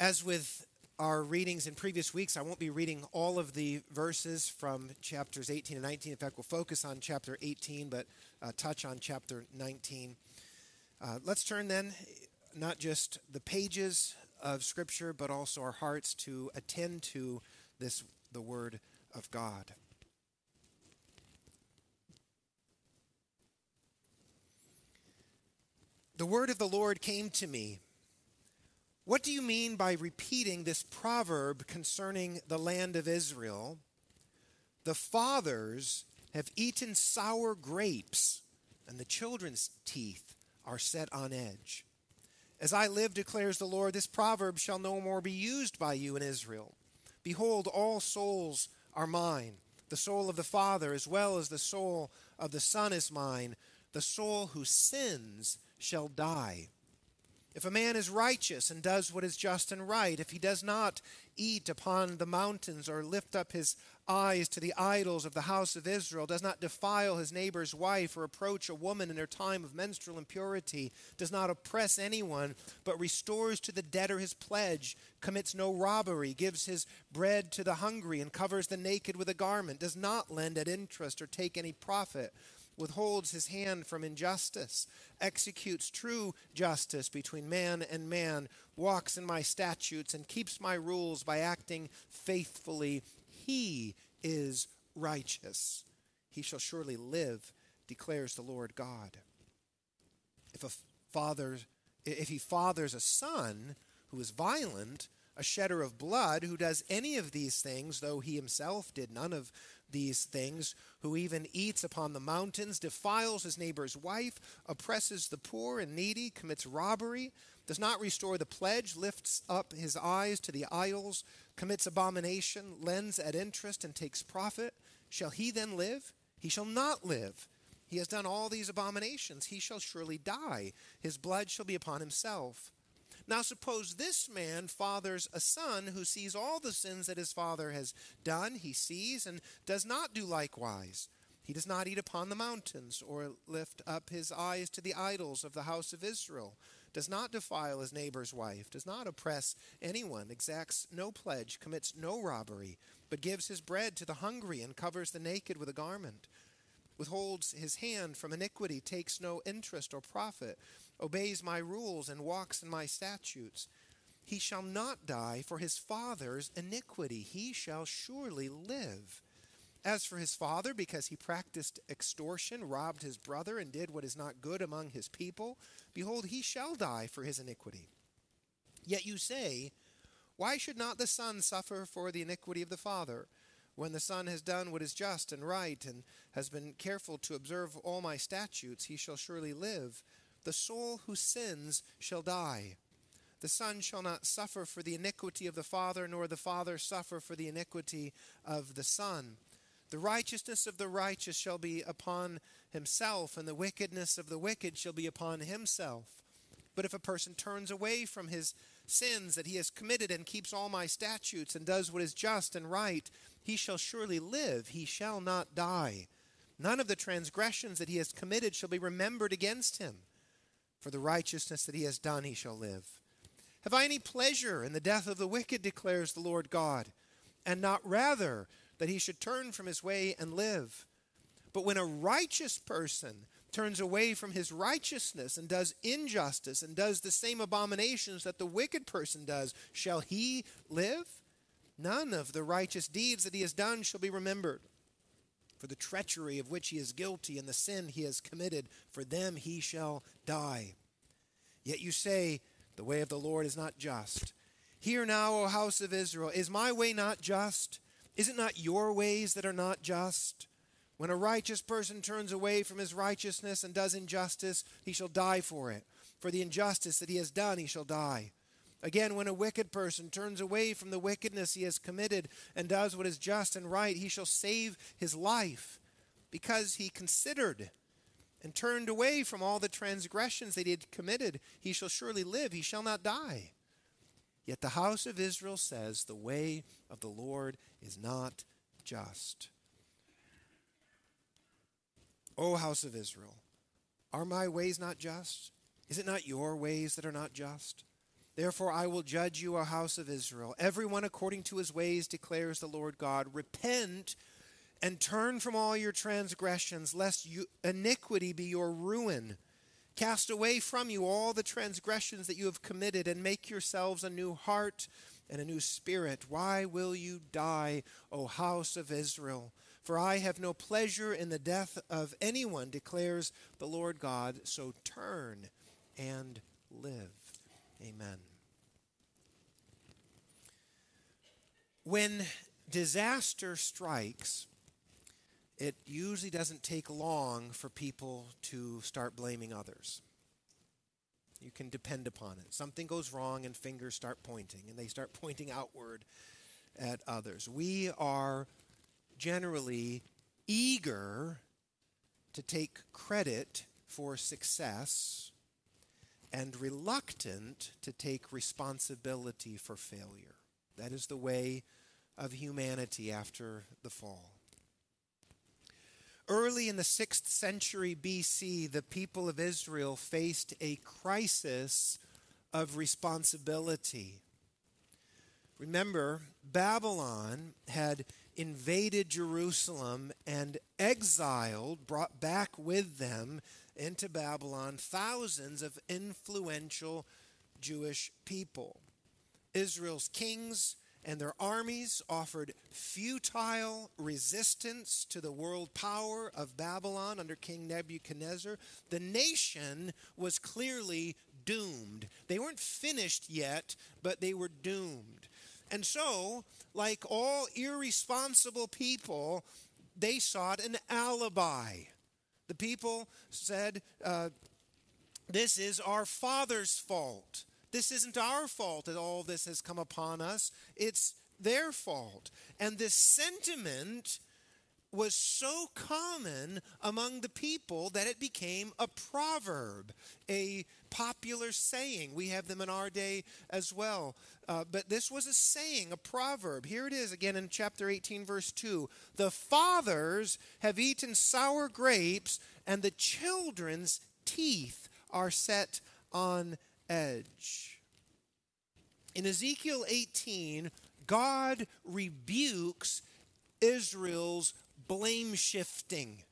As with our readings in previous weeks, I won't be reading all of the verses from chapters 18 and 19. In fact, we'll focus on chapter 18, but touch on chapter 19. Let's turn then, not just the pages of Scripture, but also our hearts to attend to this, the Word of God. The word of the Lord came to me. What do you mean by repeating this proverb concerning the land of Israel? The fathers have eaten sour grapes, and the children's teeth are set on edge. As I live, declares the Lord, this proverb shall no more be used by you in Israel. Behold, all souls are mine. The soul of the father as well as the soul of the son is mine. The soul who sins shall die. If a man is righteous and does what is just and right, if he does not eat upon the mountains or lift up his eyes to the idols of the house of Israel, does not defile his neighbor's wife or approach a woman in her time of menstrual impurity, does not oppress anyone, but restores to the debtor his pledge, commits no robbery, gives his bread to the hungry, and covers the naked with a garment, does not lend at interest or take any profit, withholds his hand from injustice, executes true justice between man and man, walks in my statutes and keeps my rules by acting faithfully. He is righteous. He shall surely live, declares the Lord God. If he fathers a son who is violent, a shedder of blood, who does any of these things, though he himself did none of these things, who even eats upon the mountains, defiles his neighbor's wife, oppresses the poor and needy, commits robbery, does not restore the pledge, lifts up his eyes to the idols, commits abomination, lends at interest and takes profit, shall he then live? He shall not live. He has done all these abominations. He shall surely die. His blood shall be upon himself. Now suppose this man fathers a son who sees all the sins that his father has done, he sees, and does not do likewise. He does not eat upon the mountains or lift up his eyes to the idols of the house of Israel, does not defile his neighbor's wife, does not oppress anyone, exacts no pledge, commits no robbery, but gives his bread to the hungry and covers the naked with a garment, withholds his hand from iniquity, takes no interest or profit, obeys my rules and walks in my statutes. He shall not die for his father's iniquity. He shall surely live. As for his father, because he practiced extortion, robbed his brother, and did what is not good among his people, behold, he shall die for his iniquity. Yet you say, why should not the son suffer for the iniquity of the father? When the son has done what is just and right and has been careful to observe all my statutes, he shall surely live. The soul who sins shall die. The son shall not suffer for the iniquity of the father, nor the father suffer for the iniquity of the son. The righteousness of the righteous shall be upon himself, and the wickedness of the wicked shall be upon himself. But if a person turns away from his sins that he has committed and keeps all my statutes and does what is just and right, he shall surely live, he shall not die. None of the transgressions that he has committed shall be remembered against him. For the righteousness that he has done, he shall live. Have I any pleasure in the death of the wicked, declares the Lord God, and not rather that he should turn from his way and live? But when a righteous person turns away from his righteousness and does injustice and does the same abominations that the wicked person does, shall he live? None of the righteous deeds that he has done shall be remembered. For the treachery of which he is guilty and the sin he has committed, for them he shall die. Yet you say, the way of the Lord is not just. Hear now, O house of Israel, is my way not just? Is it not your ways that are not just? When a righteous person turns away from his righteousness and does injustice, he shall die for it. For the injustice that he has done, he shall die. Again, when a wicked person turns away from the wickedness he has committed and does what is just and right, he shall save his life, because he considered and turned away from all the transgressions that he had committed. He shall surely live. He shall not die. Yet the house of Israel says, the way of the Lord is not just. O house of Israel, are my ways not just? Is it not your ways that are not just? Therefore I will judge you, O house of Israel. Everyone according to his ways, declares the Lord God. Repent and turn from all your transgressions, lest iniquity be your ruin. Cast away from you all the transgressions that you have committed, and make yourselves a new heart and a new spirit. Why will you die, O house of Israel? For I have no pleasure in the death of anyone, declares the Lord God. So turn and live. Amen. When disaster strikes, it usually doesn't take long for people to start blaming others. You can depend upon it. Something goes wrong and fingers start pointing, and they start pointing outward at others. We are generally eager to take credit for success and reluctant to take responsibility for failure. That is the way of humanity after the fall. Early in the 6th century BC, the people of Israel faced a crisis of responsibility. Remember, Babylon had invaded Jerusalem and exiled, brought back with them into Babylon, thousands of influential Jewish people. Israel's kings and their armies offered futile resistance to the world power of Babylon under King Nebuchadnezzar. The nation was clearly doomed. They weren't finished yet, but they were doomed. And so, like all irresponsible people, they sought an alibi. The people said, this is our father's fault. This isn't our fault that all this has come upon us. It's their fault. And this sentiment was so common among the people that it became a proverb, a popular saying. We have them in our day as well. But this was a saying, a proverb. Here it is again in chapter 18, verse 2. The fathers have eaten sour grapes, and the children's teeth are set on edge. In Ezekiel 18, God rebukes Israel's blame shifting.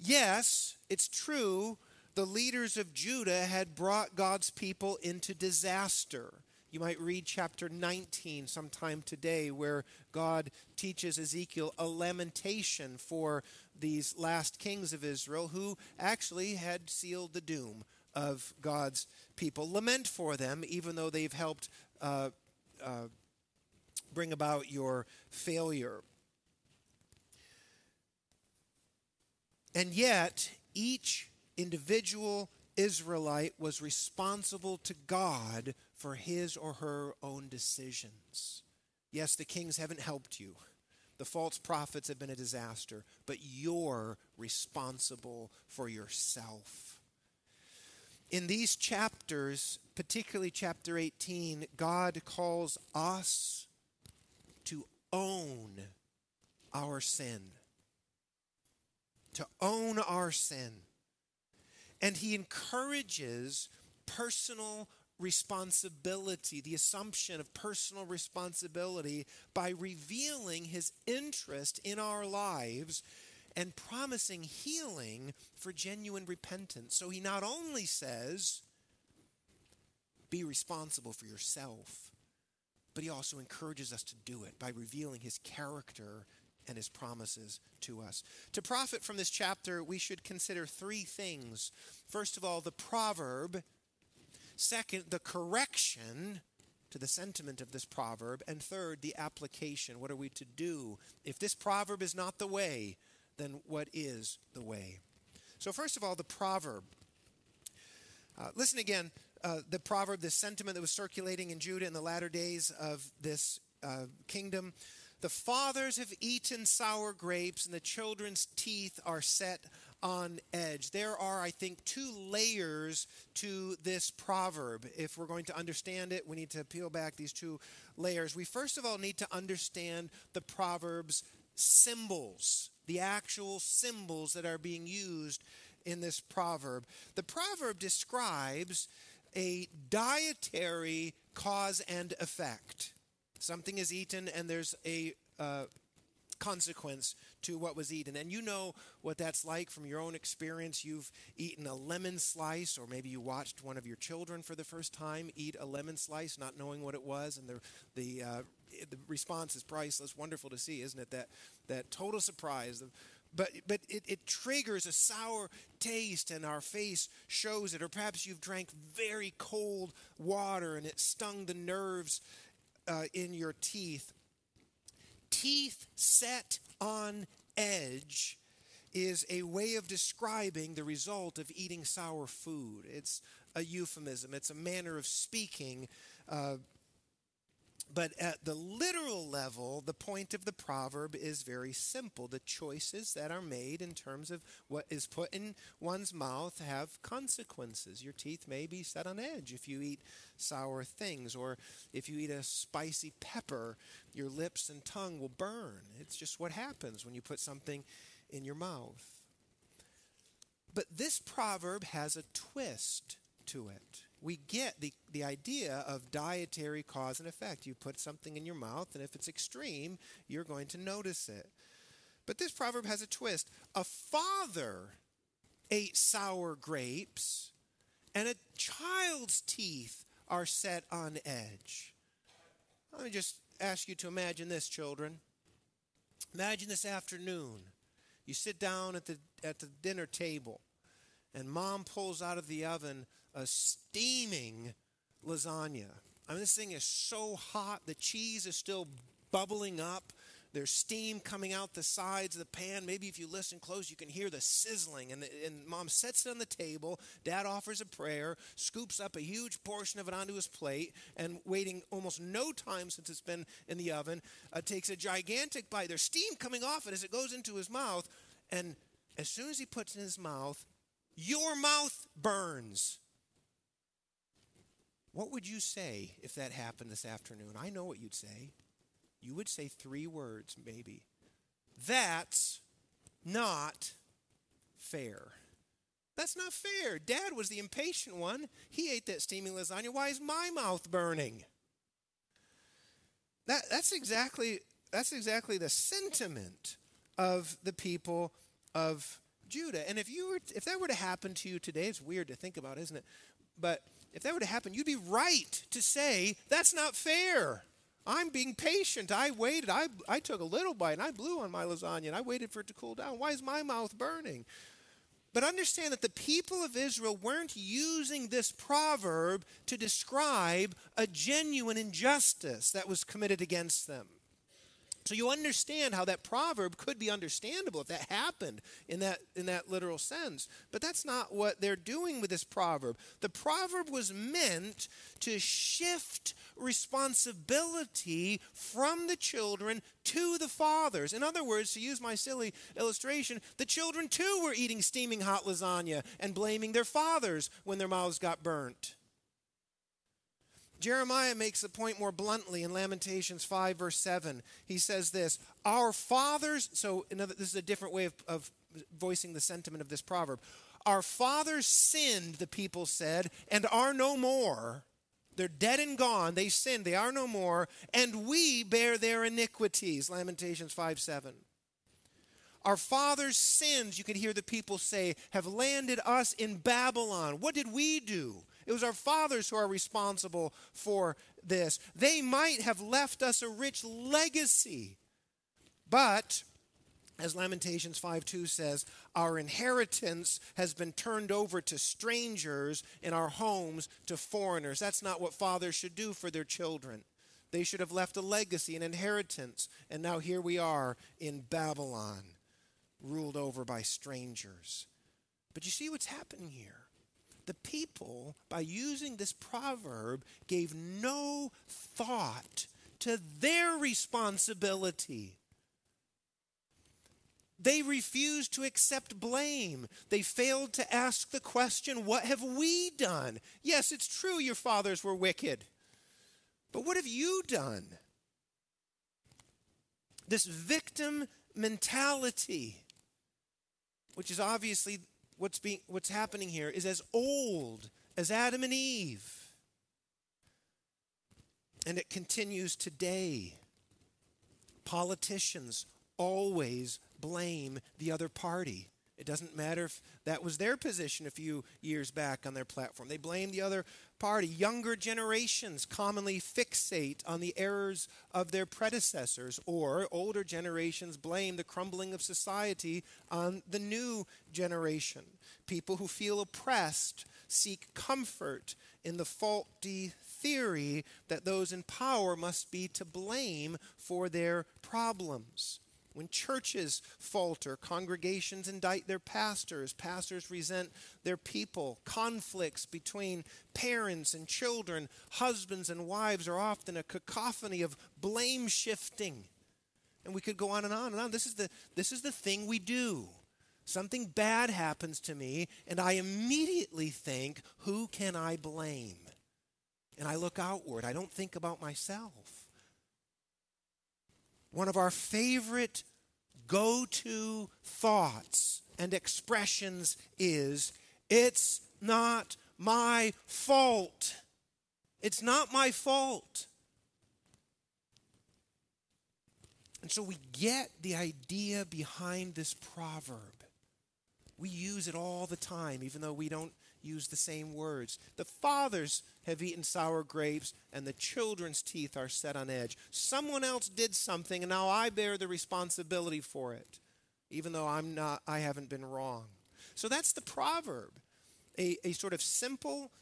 Yes, it's true, the leaders of Judah had brought God's people into disaster. You might read chapter 19 sometime today, where God teaches Ezekiel a lamentation for these last kings of Israel who actually had sealed the doom of God's people. Lament for them, even though they've helped bring about your failure. And yet, each individual Israelite was responsible to God for his or her own decisions. Yes, the kings haven't helped you. The false prophets have been a disaster, but you're responsible for yourself. In these chapters, particularly chapter 18, God calls us to own our sin. To own our sin. And he encourages personal responsibility, the assumption of personal responsibility, by revealing his interest in our lives and promising healing for genuine repentance. So he not only says, be responsible for yourself, but he also encourages us to do it by revealing his character and his promises to us. To profit from this chapter, we should consider three things. First of all, the proverb. Second, the correction to the sentiment of this proverb. And third, the application. What are we to do? If this proverb is not the way, then what is the way? So first of all, the proverb. Listen again, the proverb, the sentiment that was circulating in Judah in the latter days of this kingdom. The fathers have eaten sour grapes, and the children's teeth are set on edge. There are, I think, two layers to this proverb. If we're going to understand it, we need to peel back these two layers. We first of all need to understand the proverb's symbols, the actual symbols that are being used in this proverb. The proverb describes a dietary cause and effect. Something is eaten and there's a consequence to what was eaten. And you know what that's like from your own experience. You've eaten a lemon slice, or maybe you watched one of your children for the first time eat a lemon slice, not knowing what it was, and the response is priceless. Wonderful to see, isn't it? That total surprise. But it triggers a sour taste and our face shows it. Or perhaps you've drank very cold water and it stung the nerves in your teeth. Teeth set on edge is a way of describing the result of eating sour food. It's a euphemism. It's a manner of speaking. But at the literal level, the point of the proverb is very simple. The choices that are made in terms of what is put in one's mouth have consequences. Your teeth may be set on edge if you eat sour things, or if you eat a spicy pepper, your lips and tongue will burn. It's just what happens when you put something in your mouth. But this proverb has a twist to it. We get the idea of dietary cause and effect. You put something in your mouth, and if it's extreme, you're going to notice it. But this proverb has a twist. A father ate sour grapes, and a child's teeth are set on edge. Let me just ask you to imagine this, children. Imagine this afternoon. You sit down at the dinner table, and mom pulls out of the oven a steaming lasagna. I mean, this thing is so hot. The cheese is still bubbling up. There's steam coming out the sides of the pan. Maybe if you listen close, you can hear the sizzling. And mom sets it on the table. Dad offers a prayer, scoops up a huge portion of it onto his plate, and waiting almost no time since it's been in the oven, takes a gigantic bite. There's steam coming off it as it goes into his mouth. And as soon as he puts it in his mouth, your mouth burns. What would you say if that happened this afternoon? I know what you'd say. You would say three words, maybe. That's not fair. That's not fair. Dad was the impatient one. He ate that steaming lasagna. Why is my mouth burning? That's exactly the sentiment of the people of Judah. And if that were to happen to you today, it's weird to think about, isn't it? But if that were to happen, you'd be right to say, that's not fair. I'm being patient. I waited. I took a little bite and I blew on my lasagna and I waited for it to cool down. Why is my mouth burning? But understand that the people of Israel weren't using this proverb to describe a genuine injustice that was committed against them. So you understand how that proverb could be understandable if that happened in that literal sense. But that's not what they're doing with this proverb. The proverb was meant to shift responsibility from the children to the fathers. In other words, to use my silly illustration, the children too were eating steaming hot lasagna and blaming their fathers when their mouths got burnt. Jeremiah makes the point more bluntly in Lamentations 5, verse 7. He says this, our fathers, this is a different way of voicing the sentiment of this proverb. Our fathers sinned, the people said, and are no more. They're dead and gone. They sinned. They are no more. And we bear their iniquities, Lamentations 5, 7. Our fathers' sins, you could hear the people say, have landed us in Babylon. What did we do? It was our fathers who are responsible for this. They might have left us a rich legacy. But, as Lamentations 5:2 says, our inheritance has been turned over to strangers and our homes to foreigners. That's not what fathers should do for their children. They should have left a legacy, an inheritance. And now here we are in Babylon, ruled over by strangers. But you see what's happening here. The people, by using this proverb, gave no thought to their responsibility. They refused to accept blame. They failed to ask the question, what have we done? Yes, it's true your fathers were wicked. But what have you done? This victim mentality, which is obviously what's happening here, is as old as Adam and Eve. And it continues today. Politicians always blame the other party. It doesn't matter if that was their position a few years back on their platform. They blame the other party. Younger generations commonly fixate on the errors of their predecessors, or older generations blame the crumbling of society on the new generation. People who feel oppressed seek comfort in the faulty theory that those in power must be to blame for their problems. When churches falter, congregations indict their pastors. Pastors resent their people. Conflicts between parents and children, husbands and wives are often a cacophony of blame shifting. And we could go on and on and on. This is the thing we do. Something bad happens to me, and I immediately think, who can I blame? And I look outward. I don't think about myself. One of our favorite go-to thoughts and expressions is, it's not my fault. It's not my fault. And so we get the idea behind this proverb. We use it all the time, even though we don't use the same words. The fathers have eaten sour grapes, and the children's teeth are set on edge. Someone else did something, and now I bear the responsibility for it, even though I haven't been wrong. So that's the proverb, a sort of simple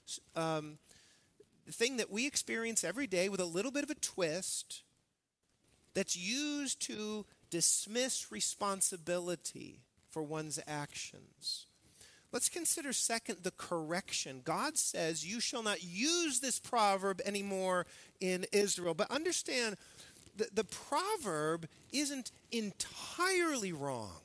thing that we experience every day with a little bit of a twist that's used to dismiss responsibility for one's actions. Let's consider, second, the correction. God says, you shall not use this proverb anymore in Israel. But understand, the proverb isn't entirely wrong.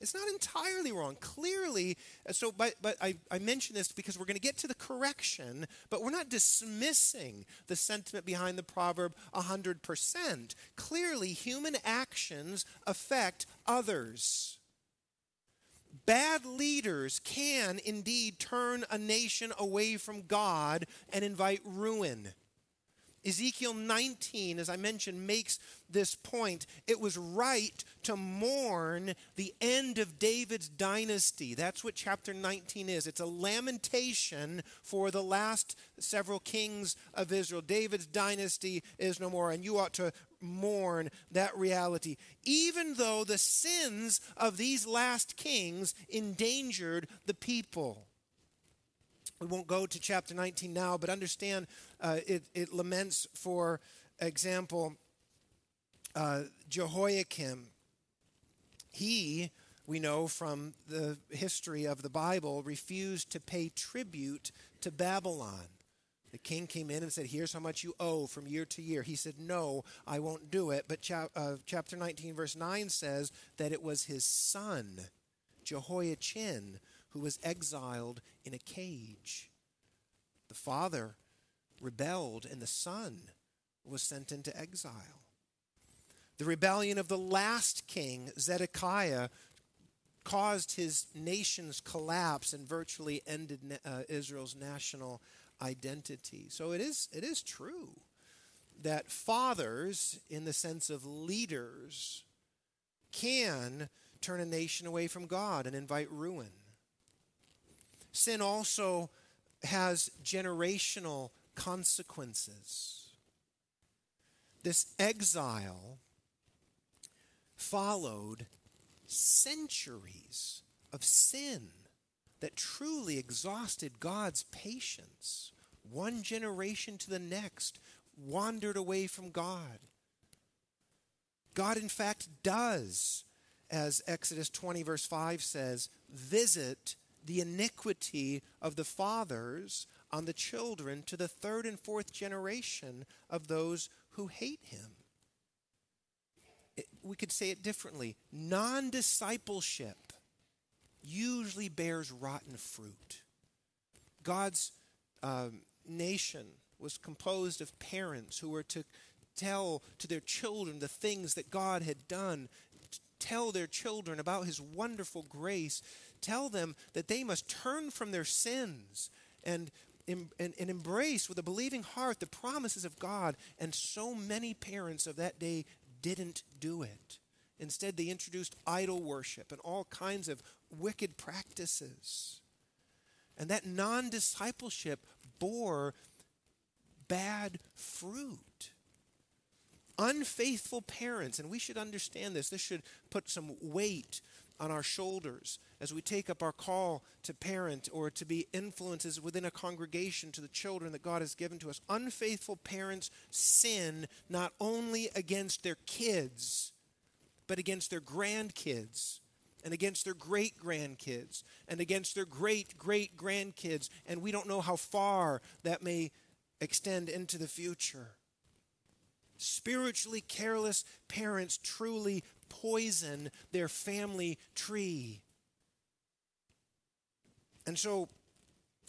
It's not entirely wrong. Clearly, so but I mention this because we're going to get to the correction, but we're not dismissing the sentiment behind the proverb 100%. Clearly, human actions affect others. Bad leaders can indeed turn a nation away from God and invite ruin. Ezekiel 19, as I mentioned, makes this point. It was right to mourn the end of David's dynasty. That's what chapter 19 is. It's a lamentation for the last several kings of Israel. David's dynasty is no more, and you ought to mourn that reality, even though the sins of these last kings endangered the people. We won't go to chapter 19 now, but understand it laments, for example, Jehoiakim. He, we know from the history of the Bible, refused to pay tribute to Babylon. The king came in and said, here's how much you owe from year to year. He said, no, I won't do it. But chapter 19, verse 9 says that it was his son, Jehoiachin, who was exiled in a cage. The father rebelled, and the son was sent into exile. The rebellion of the last king, Zedekiah, caused his nation's collapse and virtually ended Israel's national identity. So it is true that fathers, in the sense of leaders, can turn a nation away from God and invite ruin. Sin also has generational consequences. This exile followed centuries of sin that truly exhausted God's patience. One generation to the next wandered away from God. God, in fact, does, as Exodus 20, verse 5 says, visit the iniquity of the fathers on the children to the third and fourth generation of those who hate him. We could say it differently. Non-discipleship usually bears rotten fruit. God's nation was composed of parents who were to tell to their children the things that God had done, tell their children about his wonderful grace, tell them that they must turn from their sins and and embrace with a believing heart the promises of God. And so many parents of that day didn't do it. Instead, they introduced idol worship and all kinds of wicked practices. And that non-discipleship bore bad fruit. Unfaithful parents, and we should understand this. This should put some weight on our shoulders as we take up our call to parent or to be influences within a congregation to the children that God has given to us. Unfaithful parents sin not only against their kids, but against their grandkids and against their great-grandkids and against their great-great-grandkids. And we don't know how far that may extend into the future. Spiritually careless parents truly poison their family tree. And so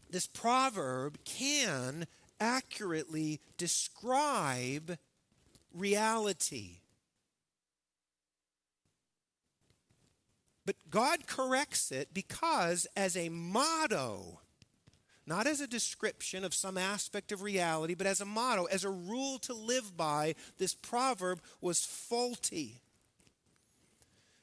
this proverb can accurately describe reality. But God corrects it because as a motto, not as a description of some aspect of reality, but as a motto, as a rule to live by, this proverb was faulty.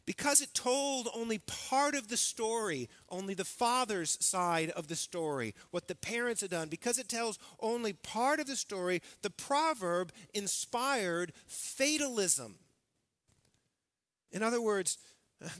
Because it told only part of the story, only the father's side of the story, what the parents had done. Because it tells only part of the story, the proverb inspired fatalism. In other words,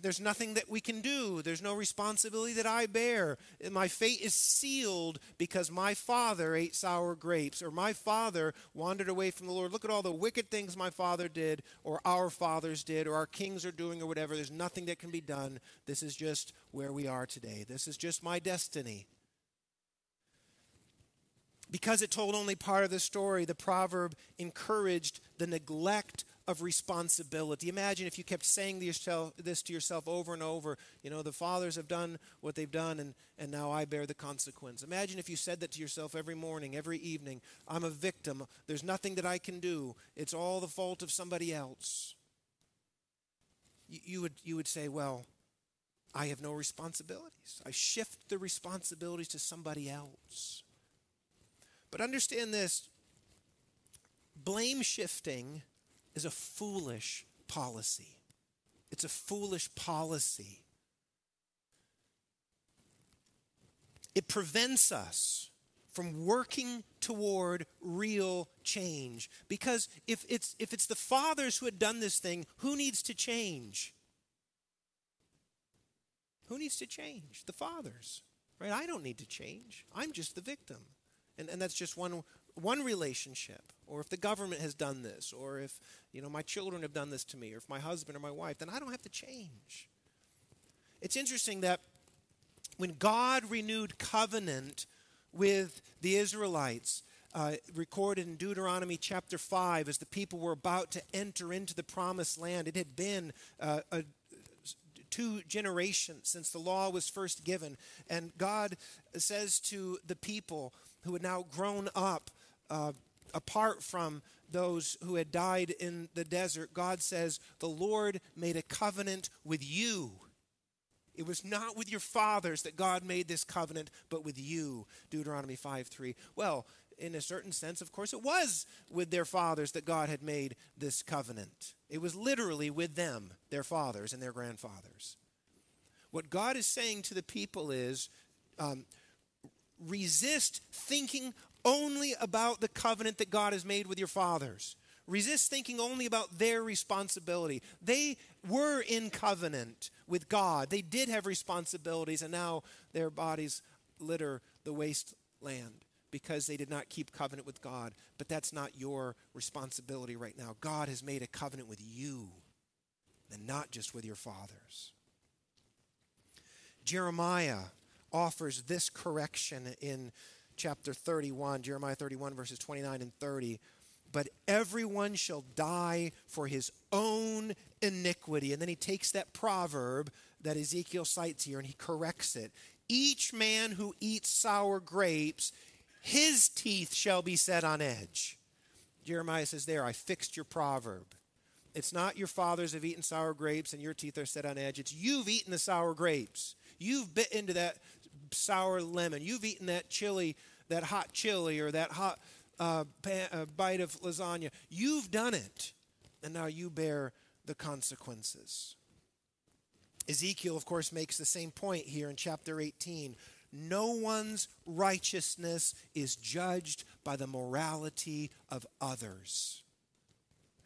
there's nothing that we can do. There's no responsibility that I bear. My fate is sealed because my father ate sour grapes, or my father wandered away from the Lord. Look at all the wicked things my father did, or our fathers did, or our kings are doing, or whatever. There's nothing that can be done. This is just where we are today. This is just my destiny. Because it told only part of the story, the proverb encouraged the neglect of responsibility. Imagine if you kept saying this to yourself over and over, you know, the fathers have done what they've done and now I bear the consequence. Imagine if you said that to yourself every morning, every evening, I'm a victim, there's nothing that I can do, it's all the fault of somebody else. You would say, well, I have no responsibilities. I shift the responsibilities to somebody else. But understand this, blame shifting is a foolish policy. It's a foolish policy. It prevents us from working toward real change. Because if it's the fathers who had done this thing, who needs to change? Who needs to change? The fathers, right? I don't need to change. I'm just the victim. And that's just one relationship. Or if the government has done this, or if, you know, my children have done this to me, or if my husband or my wife, then I don't have to change. It's interesting that when God renewed covenant with the Israelites, recorded in Deuteronomy chapter 5, as the people were about to enter into the promised land, it had been two generations since the law was first given. And God says to the people who had now grown up, apart from those who had died in the desert, God says, the Lord made a covenant with you. It was not with your fathers that God made this covenant, but with you, Deuteronomy 5:3. Well, in a certain sense, of course, it was with their fathers that God had made this covenant. It was literally with them, their fathers and their grandfathers. What God is saying to the people is, resist thinking only about the covenant that God has made with your fathers. Resist thinking only about their responsibility. They were in covenant with God. They did have responsibilities, and now their bodies litter the wasteland because they did not keep covenant with God. But that's not your responsibility right now. God has made a covenant with you and not just with your fathers. Jeremiah offers this correction in chapter 31, Jeremiah 31, verses 29 and 30. But everyone shall die for his own iniquity. And then he takes that proverb that Ezekiel cites here and he corrects it. Each man who eats sour grapes, his teeth shall be set on edge. Jeremiah says, there, I fixed your proverb. It's not your fathers have eaten sour grapes and your teeth are set on edge. It's you've eaten the sour grapes. You've bit into that sour lemon. You've eaten that chili that hot chili or that hot bite of lasagna. You've done it, and now you bear the consequences. Ezekiel, of course, makes the same point here in chapter 18. No one's righteousness is judged by the morality of others.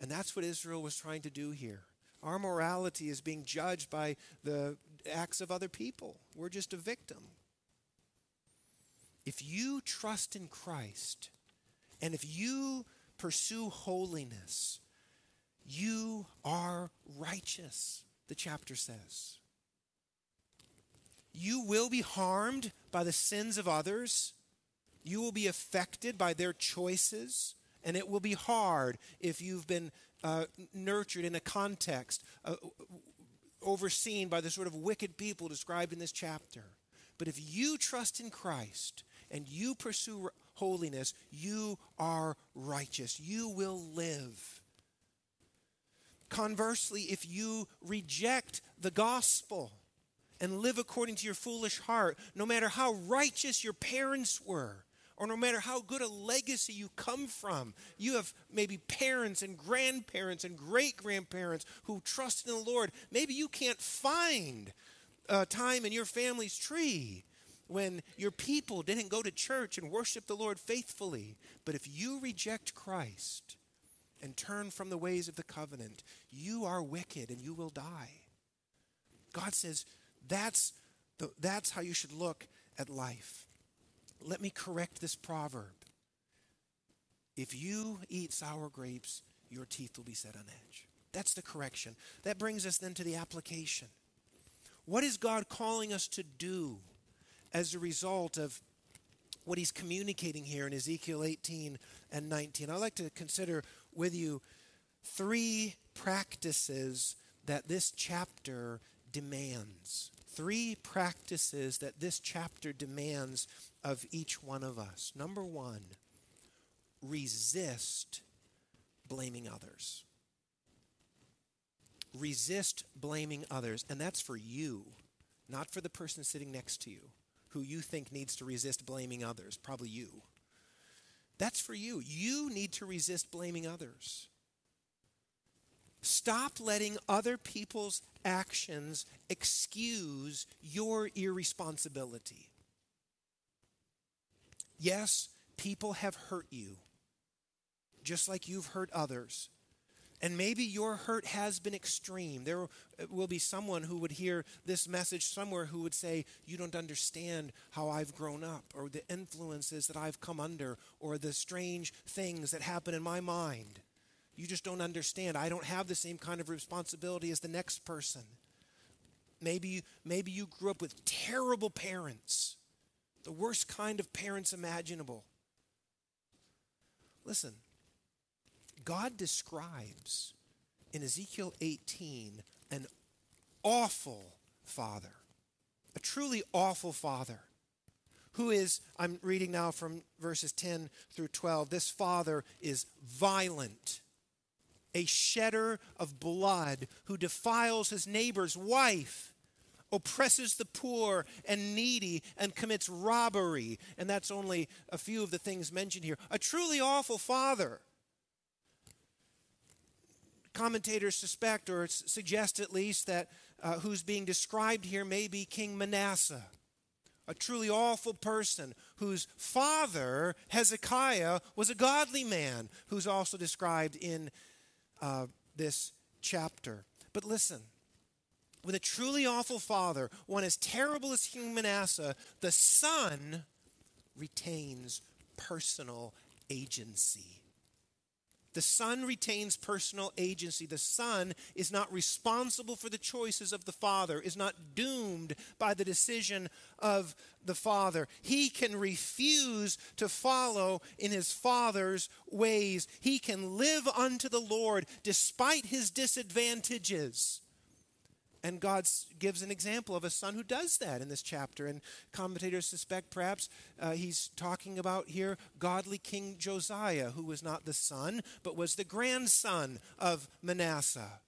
And that's what Israel was trying to do here. Our morality is being judged by the acts of other people. We're just a victim. If you trust in Christ, and if you pursue holiness, you are righteous, the chapter says. You will be harmed by the sins of others. You will be affected by their choices. And it will be hard if you've been nurtured in a context overseen by the sort of wicked people described in this chapter. But if you trust in Christ and you pursue holiness, you are righteous. You will live. Conversely, if you reject the gospel and live according to your foolish heart, no matter how righteous your parents were, or no matter how good a legacy you come from, you have maybe parents and grandparents and great-grandparents who trust in the Lord. Maybe you can't find a time in your family's tree when your people didn't go to church and worship the Lord faithfully. But if you reject Christ and turn from the ways of the covenant, you are wicked and you will die. God says, that's how you should look at life. Let me correct this proverb. If you eat sour grapes, your teeth will be set on edge. That's the correction. That brings us then to the application. What is God calling us to do as a result of what he's communicating here in Ezekiel 18 and 19? I'd like to consider with you three practices that this chapter demands. Three practices that this chapter demands of each one of us. Number one, resist blaming others. Resist blaming others. And that's for you, not for the person sitting next to you, who you think needs to resist blaming others, probably you. That's for you. You need to resist blaming others. Stop letting other people's actions excuse your irresponsibility. Yes, people have hurt you, just like you've hurt others. And maybe your hurt has been extreme. There will be someone who would hear this message somewhere who would say, you don't understand how I've grown up, or the influences that I've come under, or the strange things that happen in my mind. You just don't understand. I don't have the same kind of responsibility as the next person. Maybe you grew up with terrible parents, the worst kind of parents imaginable. Listen, God describes in Ezekiel 18 an awful father, a truly awful father, who is, I'm reading now from verses 10 through 12, this father is violent, a shedder of blood, who defiles his neighbor's wife, oppresses the poor and needy, and commits robbery. And that's only a few of the things mentioned here. A truly awful father. Commentators suspect, or suggest at least, that who's being described here may be King Manasseh, a truly awful person whose father, Hezekiah, was a godly man, who's also described in this chapter. But listen, with a truly awful father, one as terrible as King Manasseh, the son retains personal agency. The son retains personal agency. The son is not responsible for the choices of the father, is not doomed by the decision of the father. He can refuse to follow in his father's ways. He can live unto the Lord despite his disadvantages. And God gives an example of a son who does that in this chapter. And commentators suspect perhaps he's talking about here godly King Josiah, who was not the son, but was the grandson of Manasseh.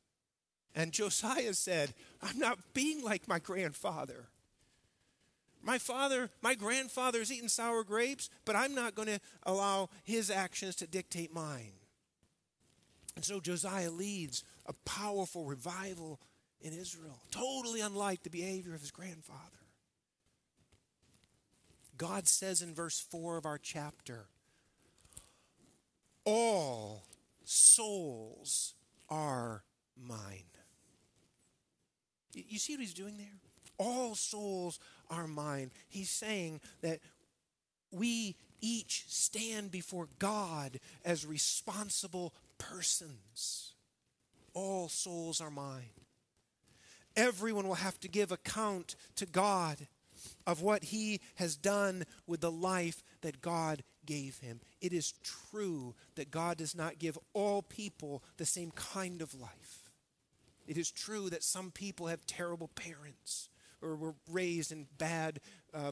And Josiah said, I'm not being like my grandfather. My father, my grandfather has eaten sour grapes, but I'm not going to allow his actions to dictate mine. And so Josiah leads a powerful revival in Israel, totally unlike the behavior of his grandfather. God says in verse 4 of our chapter, all souls are mine. You see what he's doing there? All souls are mine. He's saying that we each stand before God as responsible persons. All souls are mine. Everyone will have to give account to God of what he has done with the life that God gave him. It is true that God does not give all people the same kind of life. It is true that some people have terrible parents or were raised in bad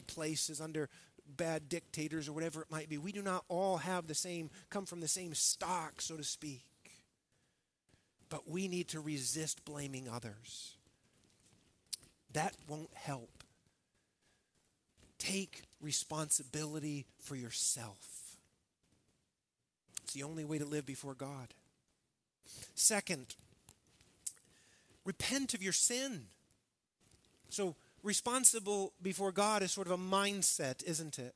places under bad dictators or whatever it might be. We do not all have the same, come from the same stock, so to speak. But we need to resist blaming others. That won't help. Take responsibility for yourself. It's the only way to live before God. Second, repent of your sin. So responsible before God is sort of a mindset, isn't it?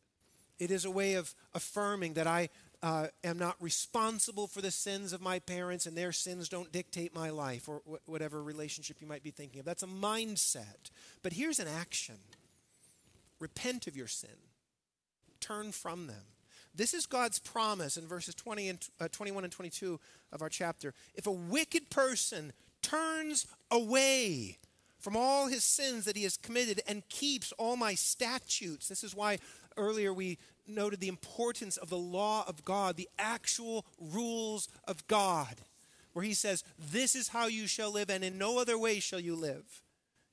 It is a way of affirming that I am not responsible for the sins of my parents and their sins don't dictate my life, or whatever relationship you might be thinking of. That's a mindset. But here's an action. Repent of your sin. Turn from them. This is God's promise in verses 21 and 22 of our chapter. If a wicked person turns away from all his sins that he has committed and keeps all my statutes. This is why earlier we noted the importance of the law of God, the actual rules of God, where he says, this is how you shall live and in no other way shall you live.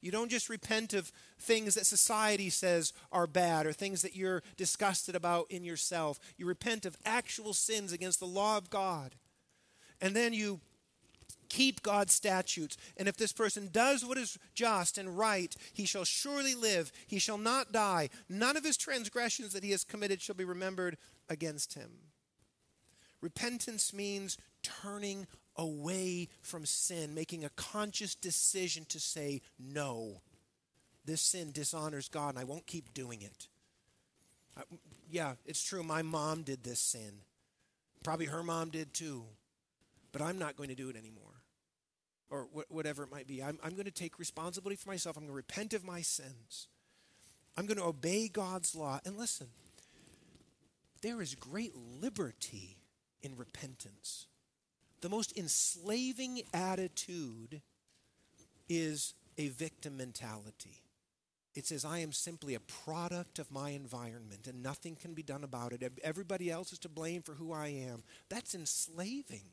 You don't just repent of things that society says are bad or things that you're disgusted about in yourself. You repent of actual sins against the law of God. And then you keep God's statutes. And if this person does what is just and right, he shall surely live. He shall not die. None of his transgressions that he has committed shall be remembered against him. Repentance means turning away from sin, making a conscious decision to say, no, this sin dishonors God and I won't keep doing it. Yeah, it's true, my mom did this sin. Probably her mom did too, but I'm not going to do it anymore, or whatever it might be. I'm going to take responsibility for myself. I'm going to repent of my sins. I'm going to obey God's law. And listen, there is great liberty in repentance. The most enslaving attitude is a victim mentality. It says, I am simply a product of my environment and nothing can be done about it. Everybody else is to blame for who I am. That's enslaving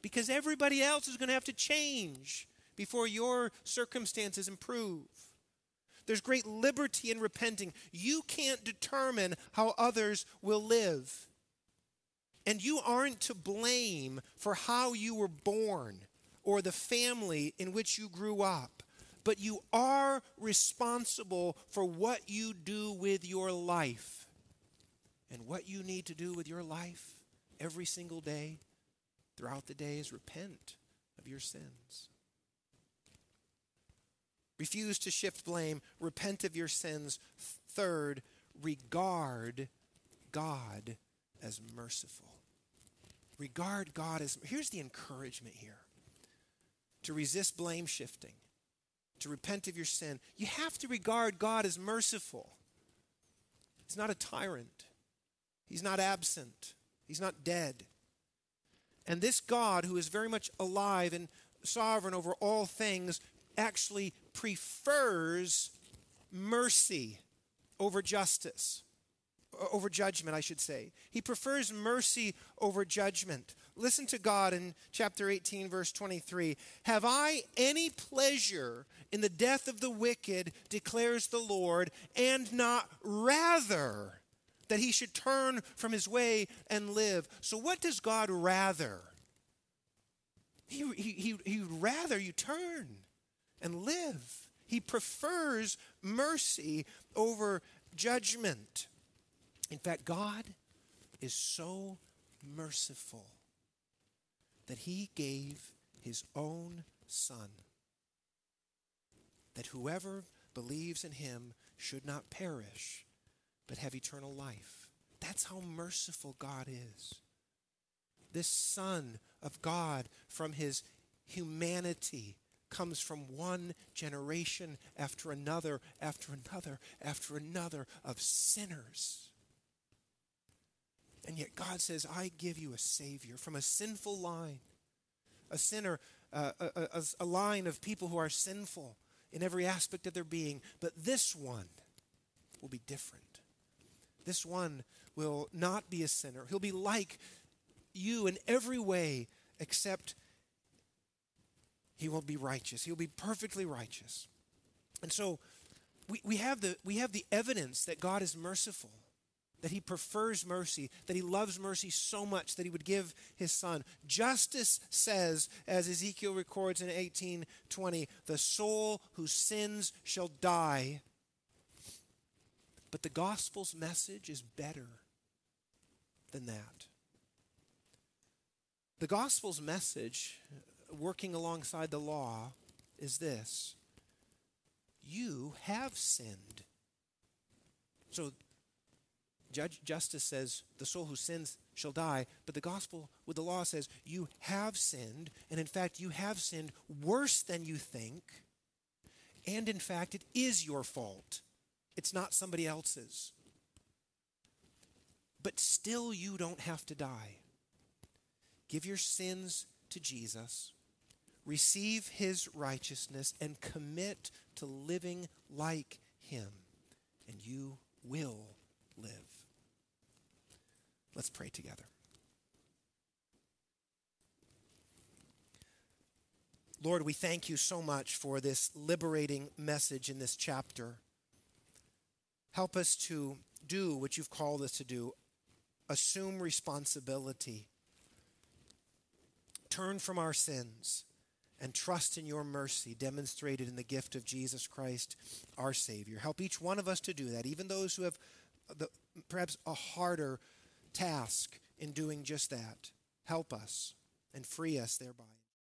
because everybody else is going to have to change before your circumstances improve. There's great liberty in repenting. You can't determine how others will live. And you aren't to blame for how you were born or the family in which you grew up. But you are responsible for what you do with your life. And what you need to do with your life every single day, throughout the day, is repent of your sins. Refuse to shift blame. Repent of your sins. Third, regard God as merciful. Regard God as, here's the encouragement here, to resist blame shifting, to repent of your sin. You have to regard God as merciful. He's not a tyrant. He's not absent. He's not dead. And this God, who is very much alive and sovereign over all things, actually prefers mercy over justice. Over judgment, I should say. He prefers mercy over judgment. Listen to God in chapter 18, verse 23. Have I any pleasure in the death of the wicked, declares the Lord, and not rather that he should turn from his way and live? So what does God rather? He'd rather you turn and live. He prefers mercy over judgment. In fact, God is so merciful that he gave his own son, that whoever believes in him should not perish, but have eternal life. That's how merciful God is. This Son of God from his humanity comes from one generation after another, after another, after another of sinners. And yet God says, I give you a Savior from a sinful line, a sinner, a line of people who are sinful in every aspect of their being. But this one will be different. This one will not be a sinner. He'll be like you in every way, except he won't be righteous. He'll be perfectly righteous. And so we have the evidence that God is merciful, that he prefers mercy, that he loves mercy so much that he would give his son. Justice says, as Ezekiel records in 18:20, the soul who sins shall die. But the gospel's message is better than that. The gospel's message, working alongside the law, is this: you have sinned. So justice says the soul who sins shall die, but the gospel with the law says you have sinned, and in fact you have sinned worse than you think, and in fact it is your fault. It's not somebody else's. But still you don't have to die. Give your sins to Jesus, receive his righteousness, and commit to living like him, and you will live. Let's pray together. Lord, we thank you so much for this liberating message in this chapter. Help us to do what you've called us to do. Assume responsibility. Turn from our sins and trust in your mercy demonstrated in the gift of Jesus Christ, our Savior. Help each one of us to do that, even those who have perhaps a harder task in doing just that. Help us and free us thereby.